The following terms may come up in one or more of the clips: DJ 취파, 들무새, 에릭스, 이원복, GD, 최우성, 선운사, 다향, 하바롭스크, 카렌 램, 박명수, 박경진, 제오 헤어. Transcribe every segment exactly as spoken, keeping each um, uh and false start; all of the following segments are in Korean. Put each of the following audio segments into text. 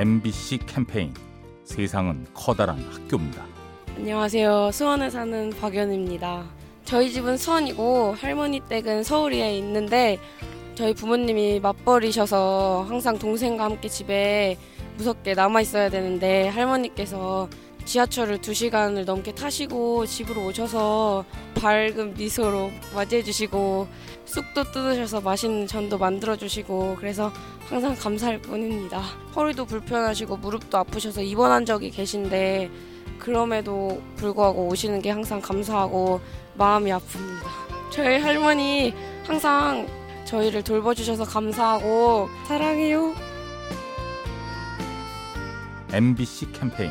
엠비씨 캠페인 세상은 커다란 학교입니다. 안녕하세요. 수원에 사는 박연입니다. 저희 집은 수원이고 할머니 댁은 서울에 있는데 저희 부모님이 맞벌이셔서 항상 동생과 함께 집에 무섭게 남아있어야 되는데 할머니께서 지하철을 두 시간을 넘게 타시고 집으로 오셔서 밝은 미소로 맞이해주시고 쑥도 뜯으셔서 맛있는 전도 만들어주시고 그래서 항상 감사할 뿐입니다. 허리도 불편하시고 무릎도 아프셔서 입원한 적이 계신데 그럼에도 불구하고 오시는 게 항상 감사하고 마음이 아픕니다. 저희 할머니 항상 저희를 돌봐주셔서 감사하고 사랑해요. 엠비씨 캠페인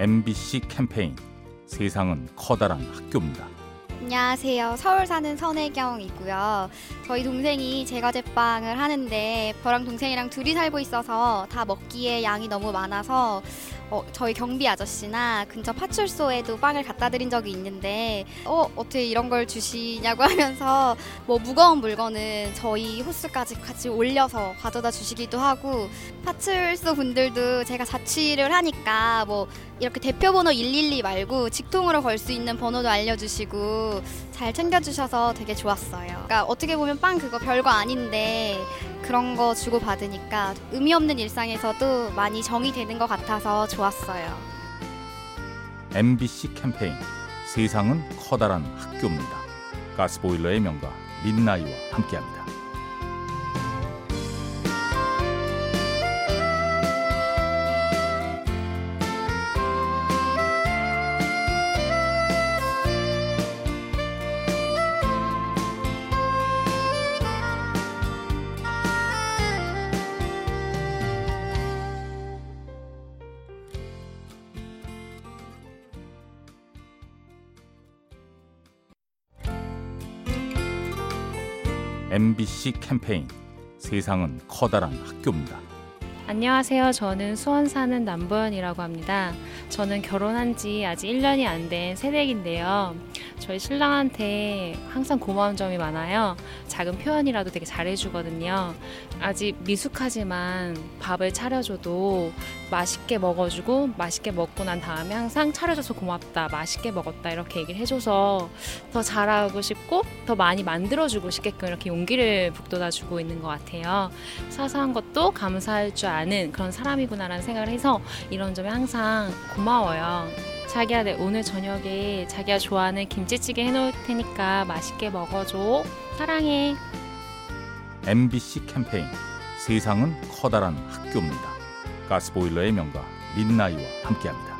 엠비씨 캠페인 세상은 커다란 학교입니다. 안녕하세요. 서울 사는 선혜경이고요. 저희 동생이 제과제빵을 하는데 저랑 동생이랑 둘이 살고 있어서 다 먹기에 양이 너무 많아서 어, 저희 경비 아저씨나 근처 파출소에도 빵을 갖다 드린 적이 있는데 어, 어떻게 이런 걸 주시냐고 하면서 뭐 무거운 물건은 저희 호수까지 같이 올려서 가져다 주시기도 하고 파출소 분들도 제가 자취를 하니까 뭐 이렇게 대표번호 일일이 말고 직통으로 걸 수 있는 번호도 알려주시고 잘 챙겨주셔서 되게 좋았어요. 그러니까 어떻게 보면 빵 그거 별거 아닌데 그런 거 주고받으니까 의미 없는 일상에서도 많이 정이 되는 것 같아서 좋았어요. 엠비씨 캠페인 세상은 커다란 학교입니다. 가스보일러의 명가 민나이와 함께합니다. 엠비씨 캠페인 세상은 커다란 학교입니다. 안녕하세요. 저는 수원 사는 남보연이라고 합니다. 저는 결혼한 지 아직 일 년이 안 된 새댁인데요. 저희 신랑한테 항상 고마운 점이 많아요. 작은 표현이라도 되게 잘해주거든요. 아직 미숙하지만 밥을 차려줘도 맛있게 먹어주고 맛있게 먹고 난 다음에 항상 차려줘서 고맙다, 맛있게 먹었다 이렇게 얘기를 해줘서 더 잘하고 싶고 더 많이 만들어주고 싶게끔 이렇게 용기를 북돋아주고 있는 것 같아요. 사소한 것도 감사할 줄 아는 그런 사람이구나라는 생각을 해서 이런 점에 항상 고마워요. 자기야, 내 오늘 저녁에 자기가 좋아하는 김치찌개 해놓을 테니까 맛있게 먹어줘. 사랑해. 엠비씨 캠페인 세상은 커다란 학교입니다. 가스보일러의 명가 민나이와 함께합니다.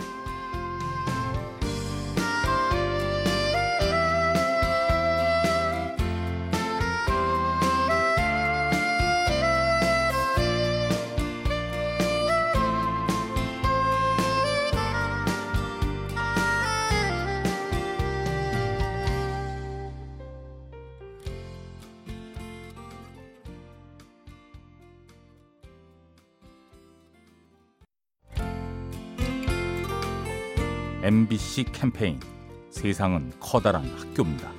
엠비씨 캠페인 세상은 커다란 학교입니다.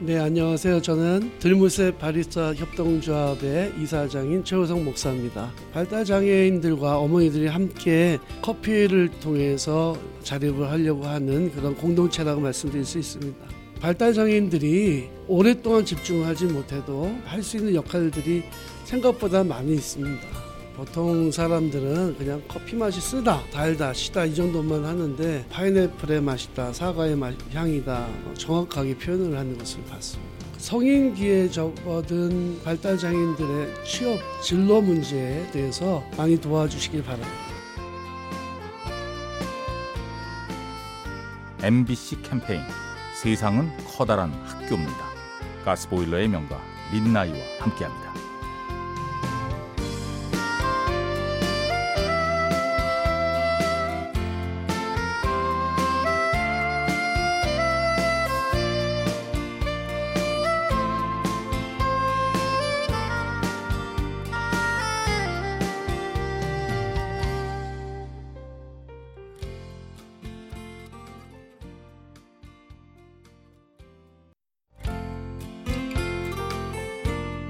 네, 안녕하세요. 저는 들무새 바리스타 협동조합의 이사장인 최우성 목사입니다. 발달장애인들과 어머니들이 함께 커피를 통해서 자립을 하려고 하는 그런 공동체라고 말씀드릴 수 있습니다. 발달장애인들이 오랫동안 집중하지 못해도 할 수 있는 역할들이 생각보다 많이 있습니다. 보통 사람들은 그냥 커피 맛이 쓰다, 달다, 시다 이 정도만 하는데 파인애플의 맛이다, 사과의 맛, 향이다 정확하게 표현을 하는 것을 봤습니다. 성인기에 접어든 발달장애인들의 취업 진로 문제에 대해서 많이 도와주시길 바랍니다. 엠비씨 캠페인 세상은 커다란 학교입니다. 가스보일러의 명가 민나이와 함께합니다.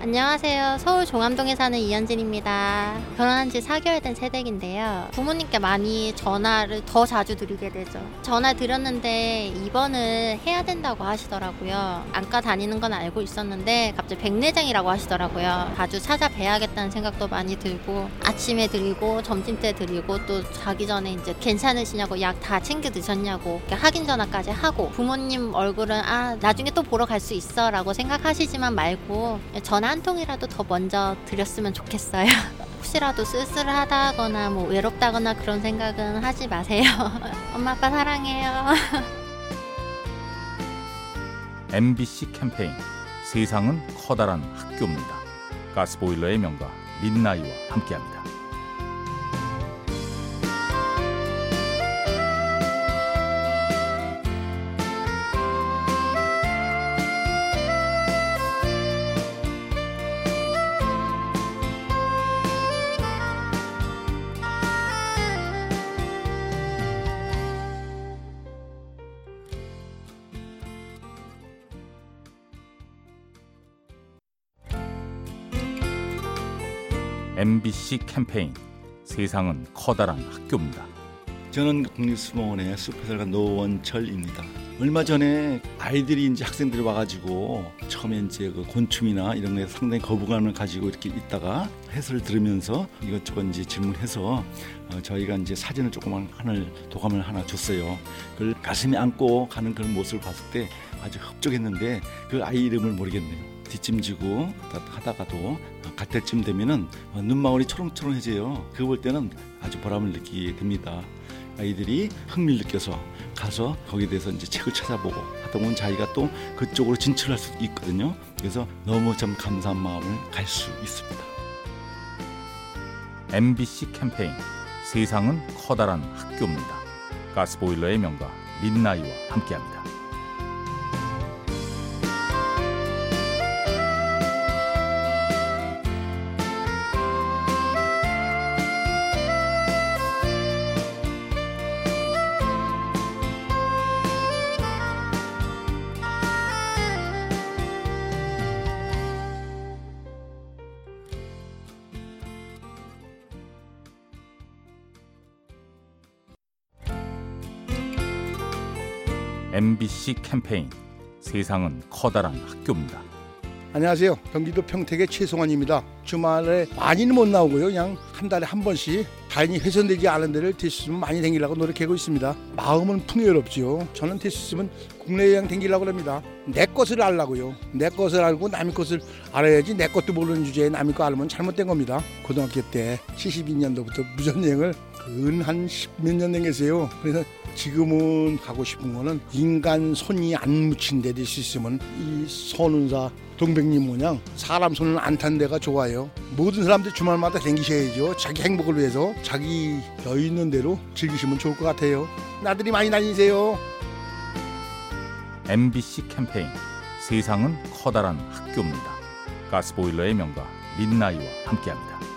안녕하세요. 서울 종암동에 사는 이현진입니다. 결혼한 지 사 개월 된 새댁인데요. 부모님께 많이 전화를 더 자주 드리게 되죠. 전화 드렸는데 입원을 해야 된다고 하시더라고요. 안과 다니는 건 알고 있었는데 갑자기 백내장이라고 하시더라고요. 자주 찾아뵈야겠다는 생각도 많이 들고, 아침에 드리고 점심 때 드리고, 또 자기 전에 이제 괜찮으시냐고 약 다 챙겨 드셨냐고 확인 전화까지 하고, 부모님 얼굴은 아 나중에 또 보러 갈 수 있어 라고 생각하시지만 말고 전화 한 통이라도 더 먼저 드렸으면 좋겠어요. 혹시라도 쓸쓸하다거나 뭐 외롭다거나 그런 생각은 하지 마세요. 엄마 아빠 사랑해요. 엠비씨 캠페인 세상은 커다란 학교입니다. 가스보일러의 명가 민나이와 함께합니다. 엠비씨 캠페인 세상은 커다란 학교입니다. 저는 국립수목원의 숲해설가 노원철입니다. 얼마 전에 아이들이 이제 학생들이 와가지고 처음에 이제 그 곤충이나 이런 거에 상당히 거부감을 가지고 이렇게 있다가 해설을 들으면서 이것저것 이제 질문해서 어 저희가 이제 사진을 조그만 하늘 도감을 하나 줬어요. 그걸 가슴에 안고 가는 그런 모습을 봤을 때 아주 흡족했는데 그 아이 이름을 모르겠네요. 뒷짐지고 하다가도 갈 때쯤 되면은 눈망울이 초롱초롱해져요. 그거 볼 때는 아주 보람을 느끼게 됩니다. 아이들이 흥미를 느껴서 가서 거기에 대해서 이제 책을 찾아보고 하다 보면 자기가 또 그쪽으로 진출할 수 있거든요. 그래서 너무 참 감사한 마음을 갈 수 있습니다. 엠비씨 캠페인 세상은 커다란 학교입니다. 가스보일러의 명가 민나이와 함께합니다. 엠비씨 캠페인 세상은 커다란 학교입니다. 안녕하세요. 경기도 평택의 최성환입니다. 주말에 많이는 못 나오고요. 그냥 한 달에 한 번씩 다행히 훼손되지 않은 데를 대수습은 많이 댕기려고 노력하고 있습니다. 마음은 풍요롭지요. 저는 대수습은 국내 여행 댕기려고 합니다. 내 것을 알라고요. 내 것을 알고 남의 것을 알아야지, 내 것도 모르는 주제에 남의 거 알면 잘못된 겁니다. 고등학교 때 칠십이 년도부터 무전여행을 근한 십몇 년 댕겼어요. 그래서 지금은 가고 싶은 거는 인간 손이 안 묻힌 데 있으면 이 선운사 동백잎 모양 사람 손은 안 탄 데가 좋아요. 모든 사람들 주말마다 댕기셔야죠. 자기 행복을 위해서 자기 여유 있는 대로 즐기시면 좋을 것 같아요. 나들이 많이 다니세요. 엠비씨 캠페인 세상은 커다란 학교입니다. 가스보일러의 명가 민나이와 함께합니다.